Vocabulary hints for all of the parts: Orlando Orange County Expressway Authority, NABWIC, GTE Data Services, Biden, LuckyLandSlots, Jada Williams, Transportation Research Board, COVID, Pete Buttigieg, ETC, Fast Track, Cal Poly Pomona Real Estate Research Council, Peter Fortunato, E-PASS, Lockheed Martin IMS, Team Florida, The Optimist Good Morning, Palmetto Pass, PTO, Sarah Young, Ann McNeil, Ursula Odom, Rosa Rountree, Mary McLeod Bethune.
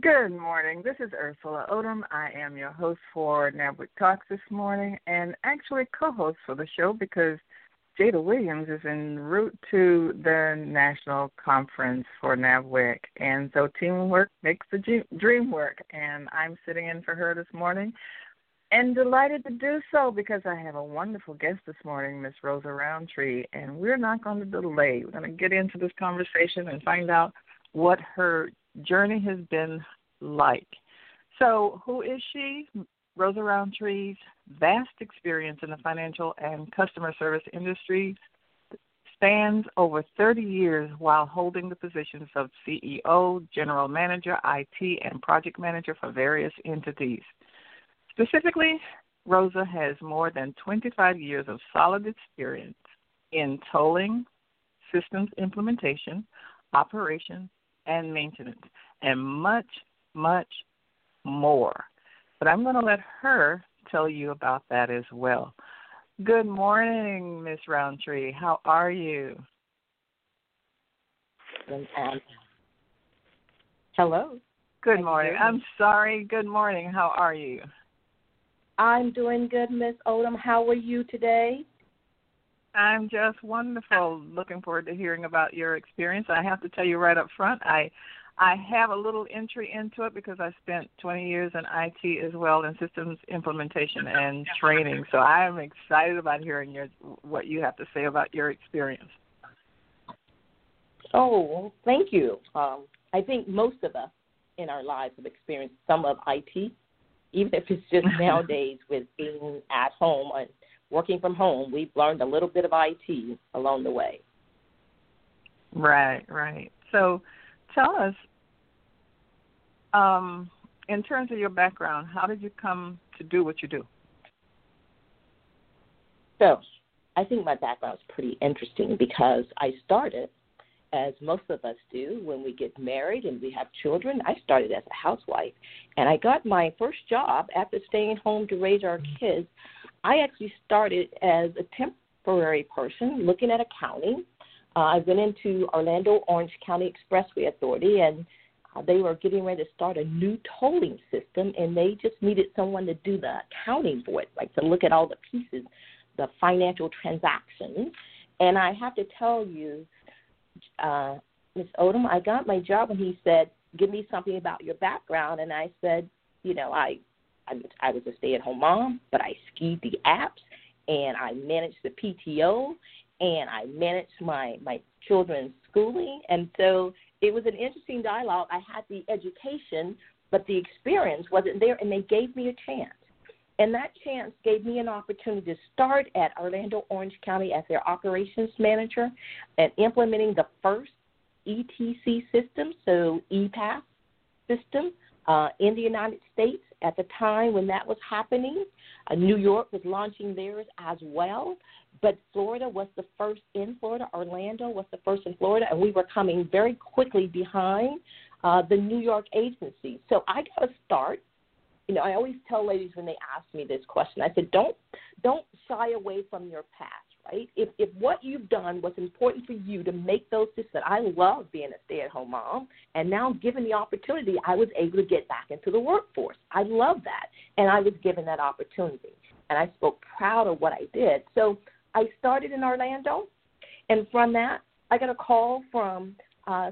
Good morning. This is Ursula Odom. I am your host for NABWIC Talks this morning, and actually co-host for the show because Jada Williams is en route to the national conference for NABWIC. And so teamwork makes the dream work, and I'm sitting in for her this morning and delighted to do so because I have a wonderful guest this morning, Miss Rosa Rountree, and we're not going to delay. We're going to get into this conversation and find out what her journey has been like. So who is she? Rosa Rountree's vast experience in the financial and customer service industry spans over 30 years while holding the positions of CEO, General Manager, IT, and Project Manager for various entities. Specifically, Rosa has more than 25 years of solid experience in tolling, systems implementation, operations, and maintenance, and much, much more. But I'm going to let her tell you about that as well. Good morning, Ms. Rountree. How are you? Hello. Good morning. I'm sorry. Good morning. How are you? I'm doing good, Ms. Odom. How are you today? I'm just wonderful. Looking forward to hearing about your experience. I have to tell you right up front, I have a little entry into it because I spent 20 years in IT as well in systems implementation and training. So I'm excited about hearing what you have to say about your experience. Oh, well, thank you. I think most of us in our lives have experienced some of IT, even if it's just nowadays with being at home and working from home, we've learned a little bit of IT along the way. Right, right. So tell us, in terms of your background, how did you come to do what you do? So I think my background is pretty interesting because I started, as most of us do, when we get married and we have children. I started as a housewife, and I got my first job after staying home to raise our kids. I actually started as a temporary person looking at accounting. I went into Orlando Orange County Expressway Authority, and they were getting ready to start a new tolling system, and they just needed someone to do the accounting for it, like to look at all the pieces, the financial transactions. And I have to tell you, Ms. Odom, I got my job, and he said, give me something about your background. And I said, you know, I was a stay-at-home mom, but I skied the apps, and I managed the PTO, and I managed my children's schooling. And so it was an interesting dialogue. I had the education, but the experience wasn't there, and they gave me a chance. And that chance gave me an opportunity to start at Orlando Orange County as their operations manager and implementing the first ETC system, so E-PASS system, in the United States. At the time when that was happening, New York was launching theirs as well, but Florida was the first in Florida. Orlando was the first in Florida, and we were coming very quickly behind the New York agency. So I got to start. You know, I always tell ladies when they ask me this question, I said, don't shy away from your past. right? If what you've done was important for you to make those decisions, I love being a stay-at-home mom, and now given the opportunity, I was able to get back into the workforce. I love that, and I was given that opportunity, and I spoke proud of what I did. So I started in Orlando, and from that, I got a call from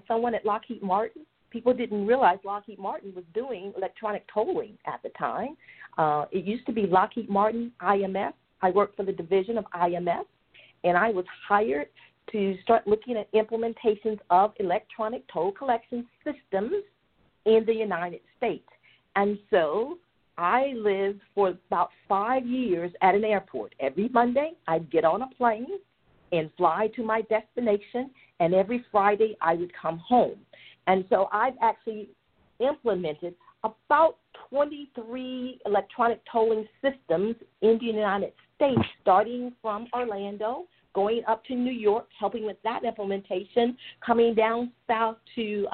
someone at Lockheed Martin. People didn't realize Lockheed Martin was doing electronic tolling at the time. It used to be Lockheed Martin IMS. I worked for the division of IMS, and I was hired to start looking at implementations of electronic toll collection systems in the United States. And so I lived for about 5 years at an airport. Every Monday, I'd get on a plane and fly to my destination, and every Friday I would come home. And so I've actually implemented about 23 electronic tolling systems in the United States, starting from Orlando, going up to New York, helping with that implementation, coming down south to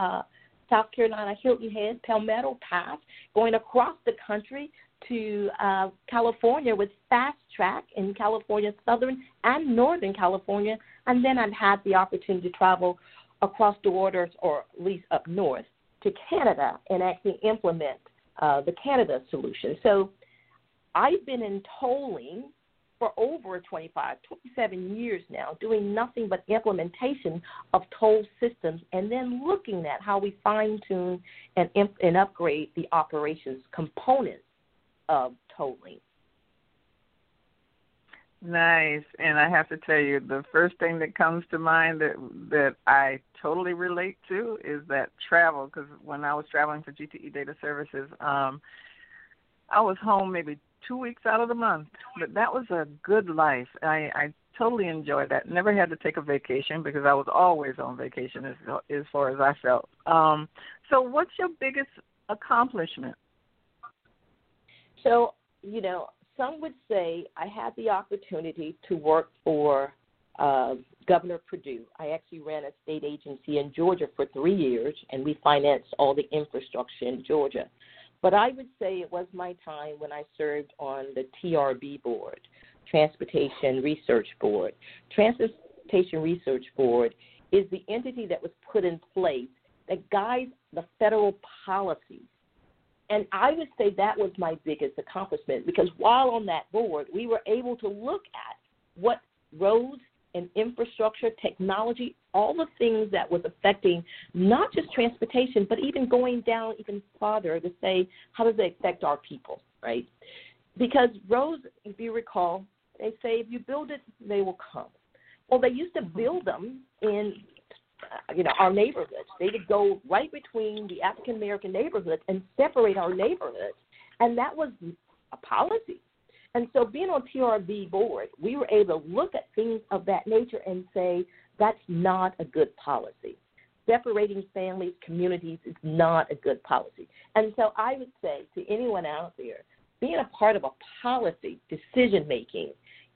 South Carolina, Hilton Head, Palmetto Pass, going across the country to California with Fast Track in California, Southern and Northern California, and then I've had the opportunity to travel across the waters, or at least up north, to Canada and actually implement the Canada solution. So I've been in tolling for over 27 years now, doing nothing but implementation of toll systems and then looking at how we fine-tune and upgrade the operations components of tolling. Nice. And I have to tell you, the first thing that comes to mind that I totally relate to is that travel, because when I was traveling for GTE Data Services, I was home maybe 2 weeks out of the month, but that was a good life. I totally enjoyed that. Never had to take a vacation because I was always on vacation as far as I felt. So what's your biggest accomplishment? So, you know, some would say I had the opportunity to work for Governor Perdue. I actually ran a state agency in Georgia for 3 years, and we financed all the infrastructure in Georgia. But I would say it was my time when I served on the TRB board, Transportation Research Board. Transportation Research Board is the entity that was put in place that guides the federal policies. And I would say that was my biggest accomplishment, because while on that board, we were able to look at what roads and infrastructure, technology, all the things that was affecting not just transportation, but even going down even farther to say, how does it affect our people, right? Because roads, if you recall, they say if you build it, they will come. Well, they used to build them in our neighborhoods. They would go right between the African-American neighborhoods and separate our neighborhoods, and that was a policy. And so being on TRB board, we were able to look at things of that nature and say, that's not a good policy. Separating families, communities is not a good policy. And so I would say to anyone out there, being a part of a policy decision-making,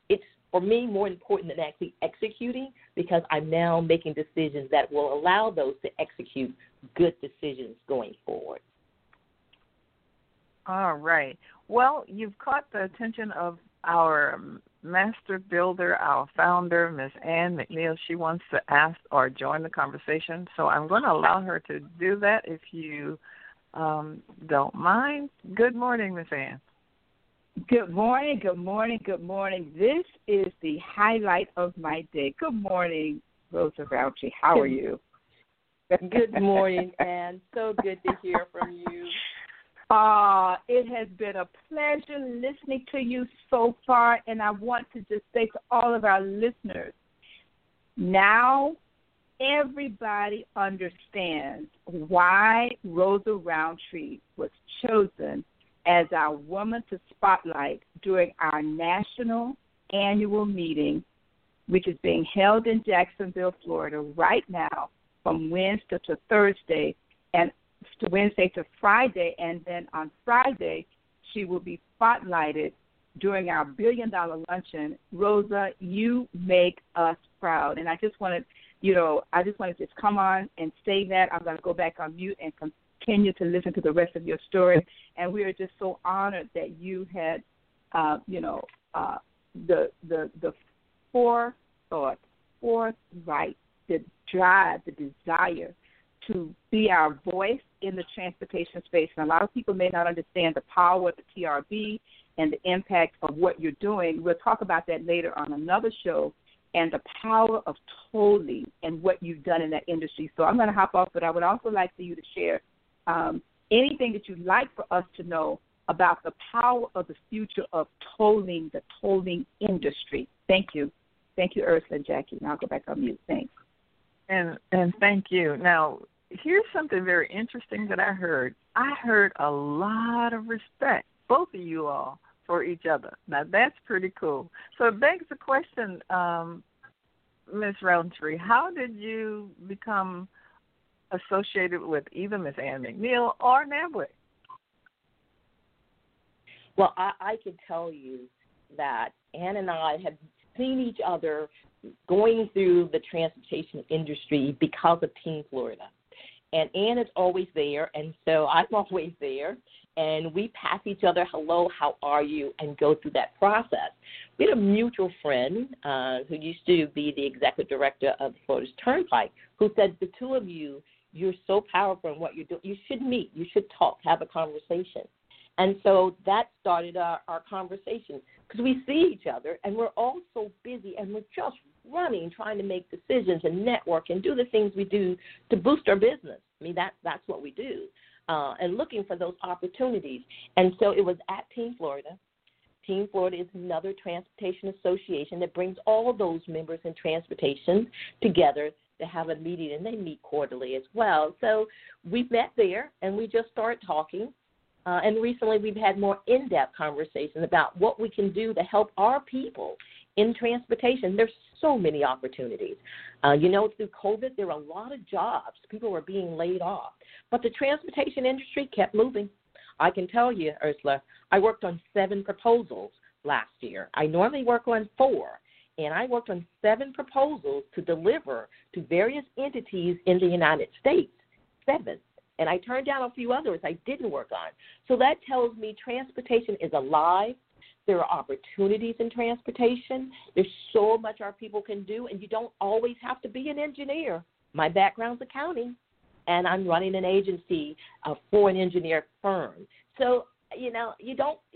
it's for me more important than actually executing, because I'm now making decisions that will allow those to execute good decisions going forward. All right. Well, you've caught the attention of our master builder, our founder, Ms. Ann McNeil. She wants to ask or join the conversation, so I'm going to allow her to do that if you don't mind. Good morning, Ms. Ann. Good morning, good morning, good morning. This is the highlight of my day. Good morning, Rosa Rountree. How are you? Good morning, Ann. So good to hear from you. It has been a pleasure listening to you so far, and I want to just say to all of our listeners, now everybody understands why Rosa Rountree was chosen as our Woman to Spotlight during our national annual meeting, which is being held in Jacksonville, Florida, right now from Wednesday to Friday. And then on Friday, she will be spotlighted during our $1 billion luncheon. Rosa, you make us proud. And I just want to, just come on and say that. I'm going to go back on mute and continue to listen to the rest of your story, and we are just so honored that you had, the forethought, forthright, the drive, the desire to be our voice in the transportation space. And a lot of people may not understand the power of the TRB and the impact of what you're doing. We'll talk about that later on another show, and the power of tolling and what you've done in that industry. So I'm going to hop off, but I would also like for you to share anything that you'd like for us to know about the power of the future of tolling, the tolling industry. Thank you. Thank you, Ursula and Jackie. Now I'll go back on mute. Thanks. And thank you. Now, here's something very interesting that I heard. I heard a lot of respect, both of you all, for each other. Now, that's pretty cool. So it begs the question, Ms. Rountree, how did you become associated with either Ms. Ann McNeil or NABWIC? Well, I can tell you that Ann and I have seen each other going through the transportation industry because of Team Florida. And Ann is always there, and so I'm always there. And we pass each other, hello, how are you, and go through that process. We had a mutual friend who used to be the executive director of the Florida's Turnpike who said, the two of you, you're so powerful in what you're doing. You should meet. You should talk, have a conversation. And so that started our conversation because we see each other, and we're all so busy, and we're just running, trying to make decisions and network and do the things we do to boost our business. I mean, that's what we do, and looking for those opportunities. And so it was at Team Florida. Team Florida is another transportation association that brings all those members in transportation together to have a meeting, and they meet quarterly as well. So we met there, and we just started talking. And recently we've had more in-depth conversations about what we can do to help our people in transportation. There's so many opportunities. Through COVID, there were a lot of jobs. People were being laid off. But the transportation industry kept moving. I can tell you, Ursula, I worked on 7 proposals last year. I normally work on 4. And I worked on 7 proposals to deliver to various entities in the United States, 7. And I turned down a few others I didn't work on. So that tells me transportation is alive. There are opportunities in transportation. There's so much our people can do, and you don't always have to be an engineer. My background's accounting, and I'm running an agency for an engineer firm. So,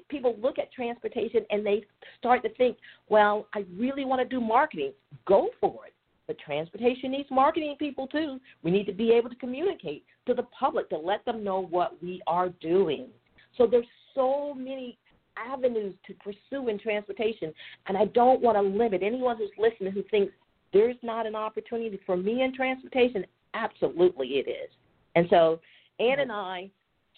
people look at transportation, and they start to think, well, I really want to do marketing. Go for it. But transportation needs marketing people, too. We need to be able to communicate to the public to let them know what we are doing. So there's so many avenues to pursue in transportation, and I don't want to limit anyone who's listening who thinks there's not an opportunity for me in transportation. Absolutely it is. And so Ann and I,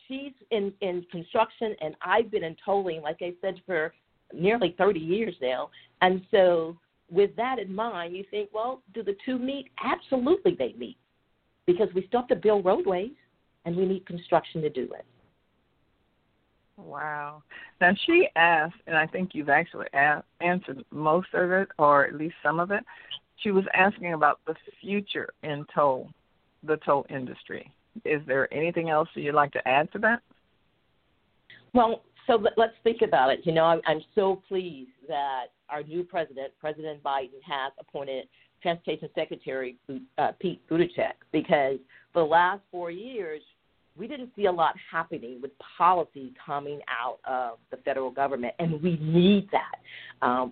she's in construction, and I've been in tolling, like I said, for nearly 30 years now. And so with that in mind, you think, well, do the two meet? Absolutely they meet, because we still have to build roadways, and we need construction to do it. Wow. Now, she asked, and I think you've actually answered most of it, or at least some of it. She was asking about the future in toll, the toll industry. Is there anything else that you'd like to add to that? Well, so let's think about it. I'm so pleased that our new president, President Biden, has appointed Transportation Secretary Pete Buttigieg, because for the last 4 years, we didn't see a lot happening with policy coming out of the federal government, and we need that.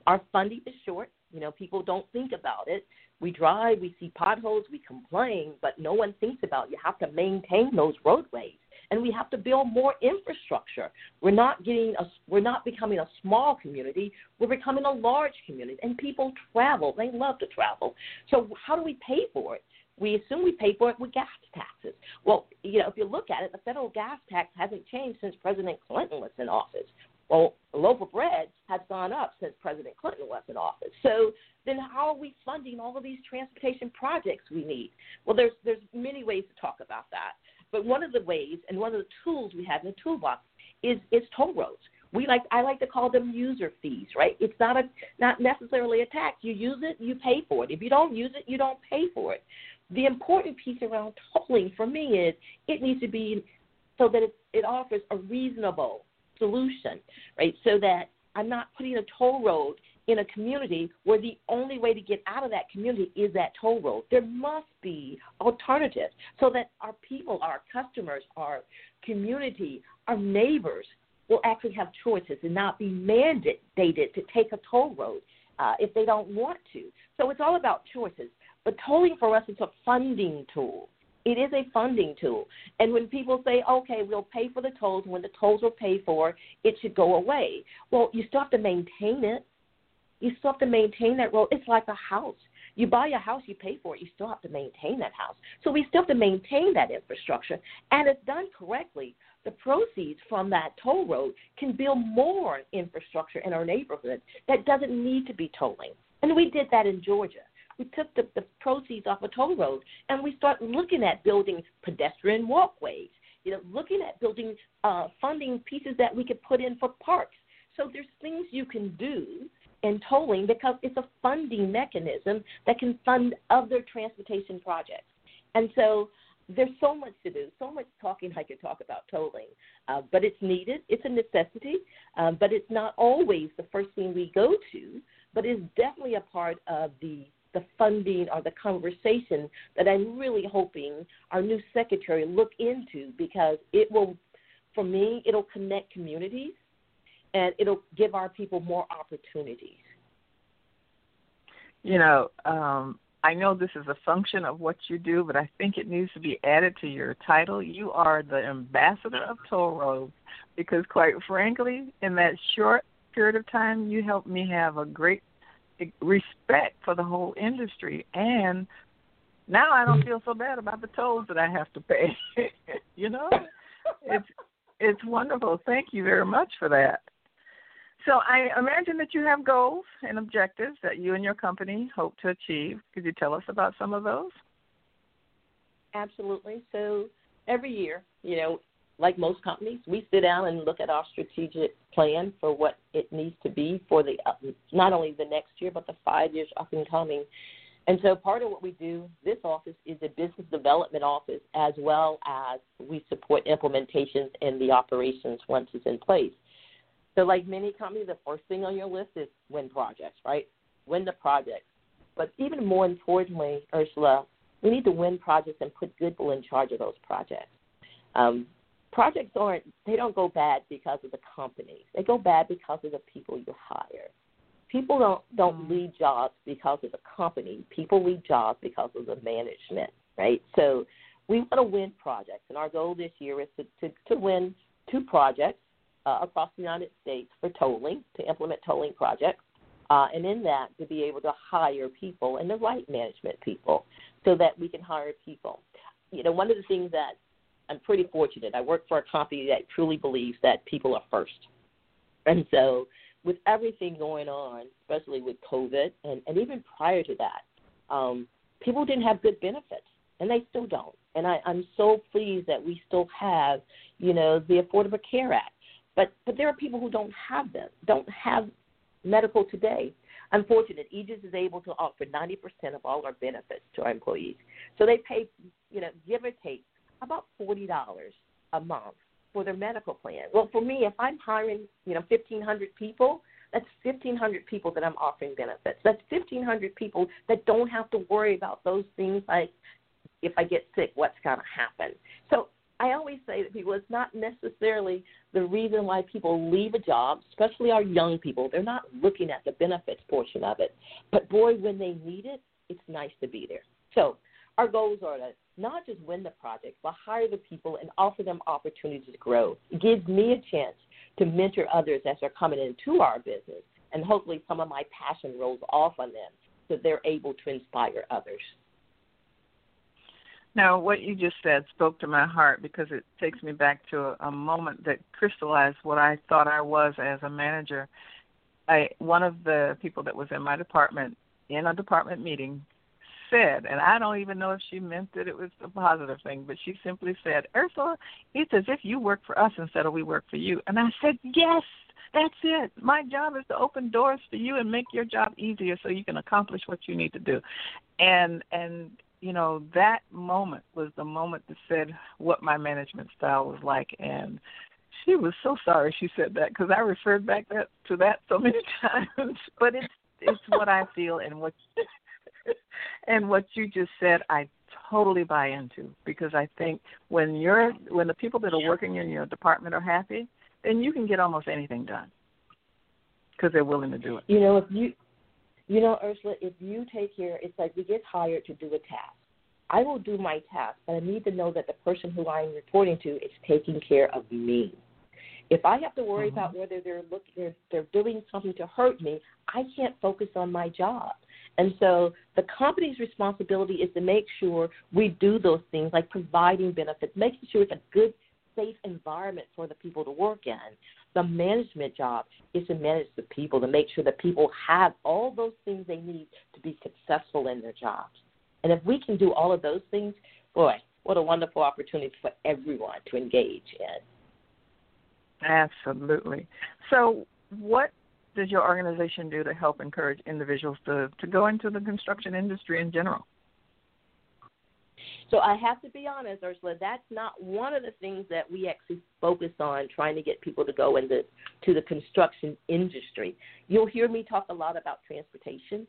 Our funding is short. People don't think about it. We drive, we see potholes, we complain, but no one thinks about it. You have to maintain those roadways. And we have to build more infrastructure. We're not becoming a small community. We're becoming a large community. And people travel. They love to travel. So how do we pay for it? We assume we pay for it with gas taxes. Well, if you look at it, the federal gas tax hasn't changed since President Clinton was in office. Well, a loaf of bread has gone up since President Clinton was in office. So then how are we funding all of these transportation projects we need? Well, there's many ways to talk about that. But one of the ways and one of the tools we have in the toolbox is toll roads. I like to call them user fees, right? It's not necessarily a tax. You use it, you pay for it. If you don't use it, you don't pay for it. The important piece around tolling for me is it needs to be so that it offers a reasonable solution, right? So that I'm not putting a toll road in a community where the only way to get out of that community is that toll road. There must be alternatives so that our people, our customers, our community, our neighbors will actually have choices and not be mandated to take a toll road if they don't want to. So it's all about choices. But tolling for us is a funding tool. It is a funding tool. And when people say, okay, we'll pay for the tolls, when the tolls are paid for, it should go away. Well, you still have to maintain it. You still have to maintain that road. It's like a house. You buy a house, you pay for it. You still have to maintain that house. So we still have to maintain that infrastructure. And if done correctly, the proceeds from that toll road can build more infrastructure in our neighborhood that doesn't need to be tolling. And we did that in Georgia. We took the proceeds off a toll road, and we start looking at building pedestrian walkways, looking at building funding pieces that we could put in for parks. So there's things you can do in tolling because it's a funding mechanism that can fund other transportation projects. And so there's so much to do, so much talking I could talk about tolling, but it's needed. It's a necessity, but it's not always the first thing we go to, but it's definitely a part of the funding or the conversation that I'm really hoping our new secretary look into, because it will, for me, it'll connect communities and it'll give our people more opportunities. I know this is a function of what you do, but I think it needs to be added to your title. You are the ambassador of toll roads, because quite frankly, in that short period of time, you helped me have a great respect for the whole industry, and now I don't feel so bad about the tolls that I have to pay. It's wonderful. Thank you very much for that. So I imagine that you have goals and objectives that you and your company hope to achieve. Could you tell us about some of those? Absolutely. So every year, like most companies, we sit down and look at our strategic plan for what it needs to be for the not only the next year, but the 5 years up and coming. And so part of what we do, this office is a business development office, as well as we support implementations and the operations once it's in place. So like many companies, the first thing on your list is win projects, right? Win the projects. But even more importantly, Ursula, we need to win projects and put good people in charge of those projects. Projects don't go bad because of the company. They go bad because of the people you hire. People don't leave jobs because of the company. People leave jobs because of the management, right? So we want to win projects, and our goal this year is to win 2 projects across the United States for tolling, to implement tolling projects, and in that to be able to hire people and the right management people so that we can hire people. One of the things that I'm pretty fortunate. I work for a company that truly believes that people are first. And so with everything going on, especially with COVID and even prior to that, people didn't have good benefits, and they still don't. And I'm so pleased that we still have, the Affordable Care Act. But there are people who don't have them, don't have medical today. Unfortunately, Aegis is able to offer 90% of all our benefits to our employees. So they pay, give or take, about $40 a month for their medical plan. Well, for me, if I'm hiring, 1,500 people, that's 1,500 people that I'm offering benefits. That's 1,500 people that don't have to worry about those things like, if I get sick, what's going to happen? So I always say to people, it's not necessarily the reason why people leave a job, especially our young people. They're not looking at the benefits portion of it. But, boy, when they need it, it's nice to be there. So our goals are to not just win the project, but hire the people and offer them opportunities to grow. It gives me a chance to mentor others as they're coming into our business, and hopefully some of my passion rolls off on them so they're able to inspire others. Now, what you just said spoke to my heart, because it takes me back to a moment that crystallized what I thought I was as a manager. One of the people that was in my department, in a department meeting, said, and I don't even know if she meant that it was a positive thing, but she simply said, "Ursula, it's as if you work for us instead of we work for you." And I said, yes, that's it. My job is to open doors for you and make your job easier so you can accomplish what you need to do. And that moment was the moment that said what my management style was like. And She was so sorry she said that, because I referred back to that so many times. But it's what I feel, and what you just said, I totally buy into, because I think when the people that are working in your department are happy, then you can get almost anything done, because they're willing to do it. Ursula, if you take care, it's like we get hired to do a task. I will do my task, but I need to know that the person who I'm reporting to is taking care of me. If I have to worry mm-hmm. about whether they're doing something to hurt me, I can't focus on my job. And so the company's responsibility is to make sure we do those things, like providing benefits, making sure it's a good, safe environment for the people to work in. The management job is to manage the people, to make sure that people have all those things they need to be successful in their jobs. And if we can do all of those things, boy, what a wonderful opportunity for everyone to engage in. Absolutely. So what does your organization do to help encourage individuals to go into the construction industry in general? So I have to be honest, Ursula, that's not one of the things that we actually focus on, trying to get people to go into the construction industry. You'll hear me talk a lot about transportation,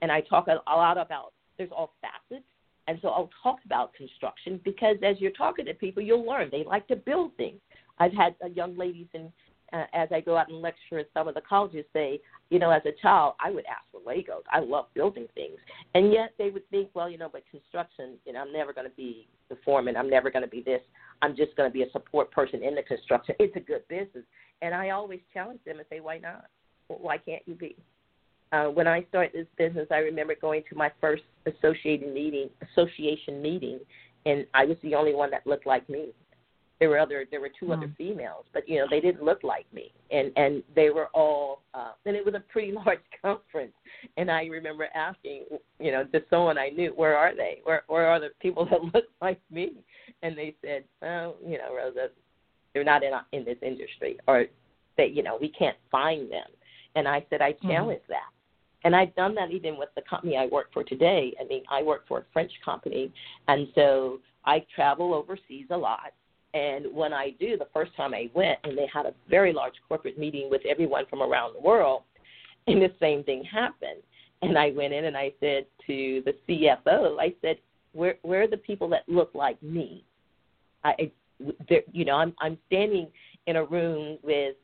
and I talk a lot about there's all facets, and so I'll talk about construction, because as you're talking to people, you'll learn they like to build things. I've had young ladies, and as I go out and lecture at some of the colleges, say, as a child, I would ask for Legos. I love building things. And yet they would think, but construction, I'm never going to be the foreman. I'm never going to be this. I'm just going to be a support person in the construction. It's a good business. And I always challenge them and say, why not? Well, why can't you be? When I started this business, I remember going to my first association meeting, and I was the only one that looked like me. There were two other females, but they didn't look like me, and they were all. And it was a pretty large conference, and I remember asking, just someone I knew, where are they? Where are the people that look like me? And they said, Rosa, they're not in this industry, or that we can't find them. And I said, I challenge that. And I've done that even with the company I work for today. I mean, I work for a French company, and so I travel overseas a lot. And when I do, the first time I went, and they had a very large corporate meeting with everyone from around the world, and the same thing happened. And I went in and I said to the CFO, I said, where are the people that look like me? I'm standing in a room with,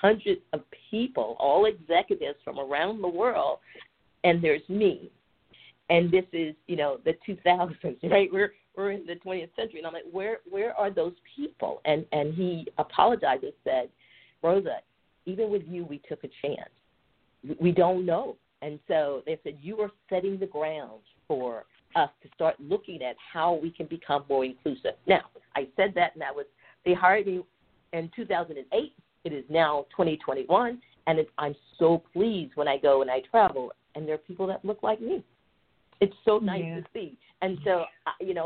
hundreds of people, all executives from around the world, and there's me. And this is, the 2000s, right? We're in the 20th century. And I'm like, where are those people? And he apologized and said, Rosa, even with you, we took a chance. We don't know. And so they said, you are setting the ground for us to start looking at how we can become more inclusive. Now, I said that, and they hired me in 2008. It is now 2021, and I'm so pleased when I go and I travel, and there are people that look like me. It's so nice to see. And so,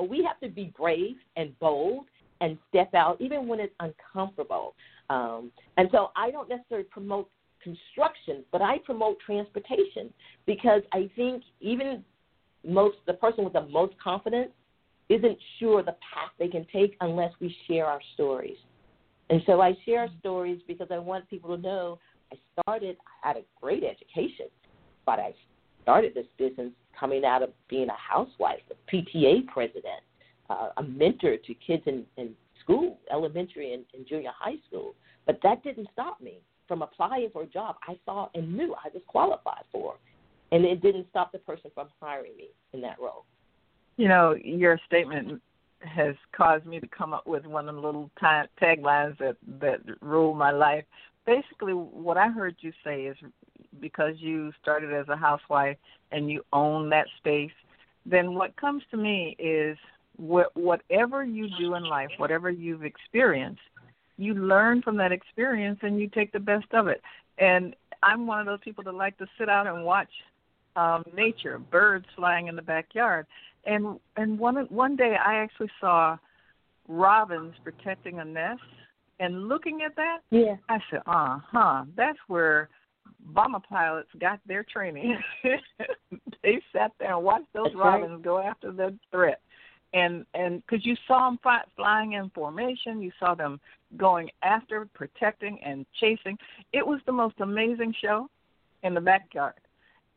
we have to be brave and bold and step out, even when it's uncomfortable. And so I don't necessarily promote construction, but I promote transportation, because I think even the person with the most confidence isn't sure the path they can take unless we share our stories. And so I share stories because I want people to know I had a great education, but I started this business coming out of being a housewife, a PTA president, a mentor to kids in school, elementary and junior high school. But that didn't stop me from applying for a job I saw and knew I was qualified for. And it didn't stop the person from hiring me in that role. Your statement has caused me to come up with one of the little taglines that rule my life. Basically, what I heard you say is, because you started as a housewife and you own that space, then what comes to me is whatever you do in life, whatever you've experienced, you learn from that experience and you take the best of it. And I'm one of those people that like to sit out and watch nature, birds flying in the backyard. And one day I actually saw robins protecting a nest, and looking at that, I said, that's where bomber pilots got their training. They sat there and watched those robins go after the threat. And because you saw them flying in formation, you saw them going after, protecting, and chasing. It was the most amazing show in the backyard.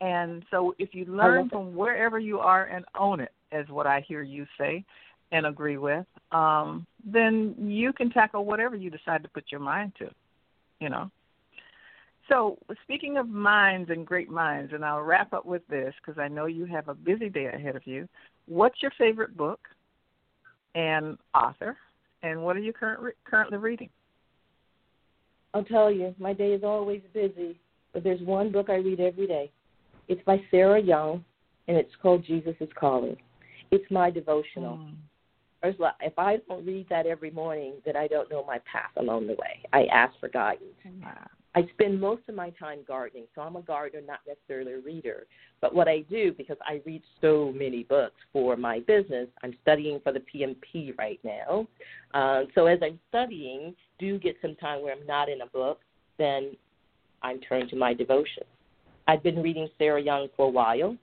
And so if you learn from wherever you are and own it, is what I hear you say and agree with, then you can tackle whatever you decide to put your mind to, you know. So speaking of minds and great minds, and I'll wrap up with this because I know you have a busy day ahead of you. What's your favorite book and author, and what are you currently reading? I'll tell you, my day is always busy, but there's one book I read every day. It's by Sarah Young, and it's called Jesus is Calling. It's my devotional. Ursula, if I don't read that every morning, then I don't know my path along the way. I ask for guidance. I spend most of my time gardening, so I'm a gardener, not necessarily a reader. But what I do, because I read so many books for my business, I'm studying for the PMP right now. So as I'm studying, do get some time where I'm not in a book, then I'm turned to my devotion. I've been reading Sarah Young for a while.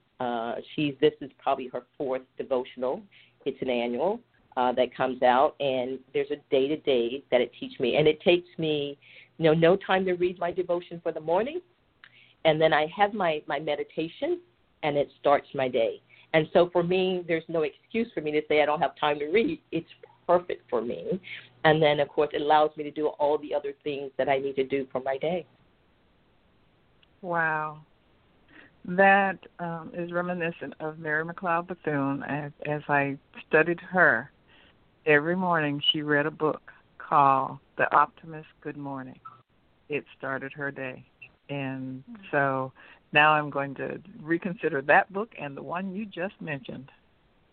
This is probably her fourth devotional. It's an annual that comes out, and there's a day-to-day that it teaches me. And it takes me no time to read my devotion for the morning, and then I have my meditation, and it starts my day. And so for me, there's no excuse for me to say I don't have time to read. It's perfect for me. And then, of course, it allows me to do all the other things that I need to do for my day. Wow. That is reminiscent of Mary McLeod Bethune. As I studied her, every morning she read a book called The Optimist Good Morning. It started her day. And so now I'm going to reconsider that book and the one you just mentioned.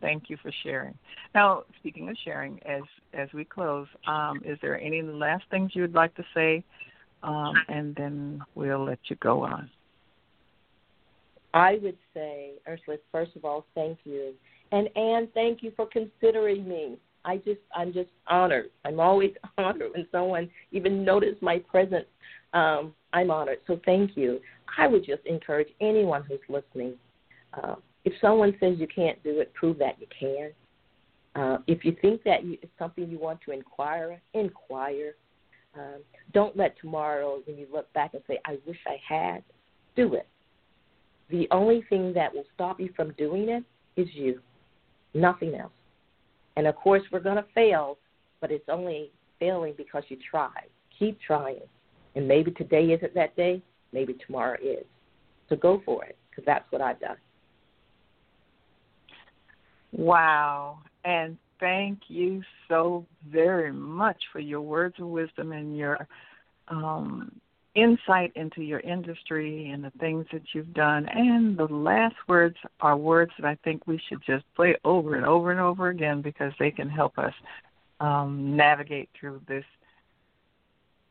Thank you for sharing. Now, speaking of sharing, as we close, is there any last things you would like to say? And then we'll let you go on. I would say, Ursula, first of all, thank you. And Anne, thank you for considering me. I'm just honored. I'm always honored when someone even notices my presence. I'm honored, so thank you. I would just encourage anyone who's listening, if someone says you can't do it, prove that you can. If you think that it's something you want to inquire. Don't let tomorrow, when you look back and say, I wish I had, do it. The only thing that will stop you from doing it is you, nothing else. And, of course, we're going to fail, but it's only failing because you tried. Keep trying. And maybe today isn't that day. Maybe tomorrow is. So go for it, because that's what I've done. Wow. And thank you so very much for your words of wisdom and your insight into your industry and the things that you've done. And the last words are words that I think we should just play over and over and over again, because they can help us navigate through this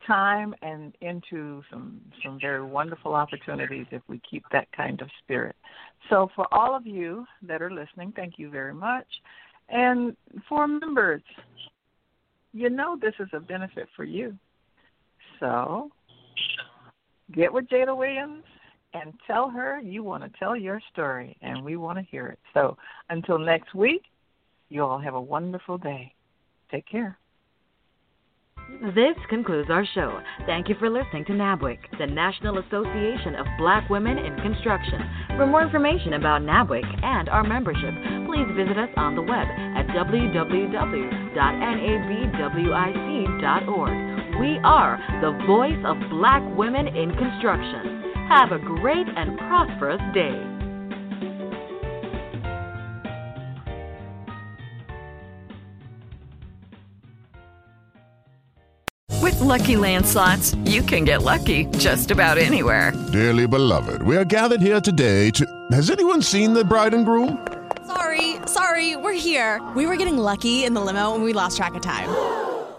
time and into some very wonderful opportunities if we keep that kind of spirit. So for all of you that are listening, thank you very much. And for members, this is a benefit for you. So get with Jada Williams and tell her you want to tell your story, and we want to hear it. So until next week, you all have a wonderful day. Take care. This concludes our show. Thank you for listening to NABWIC, the National Association of Black Women in Construction. For more information about NABWIC and our membership, please visit us on the web at www.nabwic.org. We are the voice of Black women in construction. Have a great and prosperous day. With Lucky Land Slots, you can get lucky just about anywhere. Dearly beloved, we are gathered here today to... Has anyone seen the bride and groom? Sorry, we're here. We were getting lucky in the limo and we lost track of time.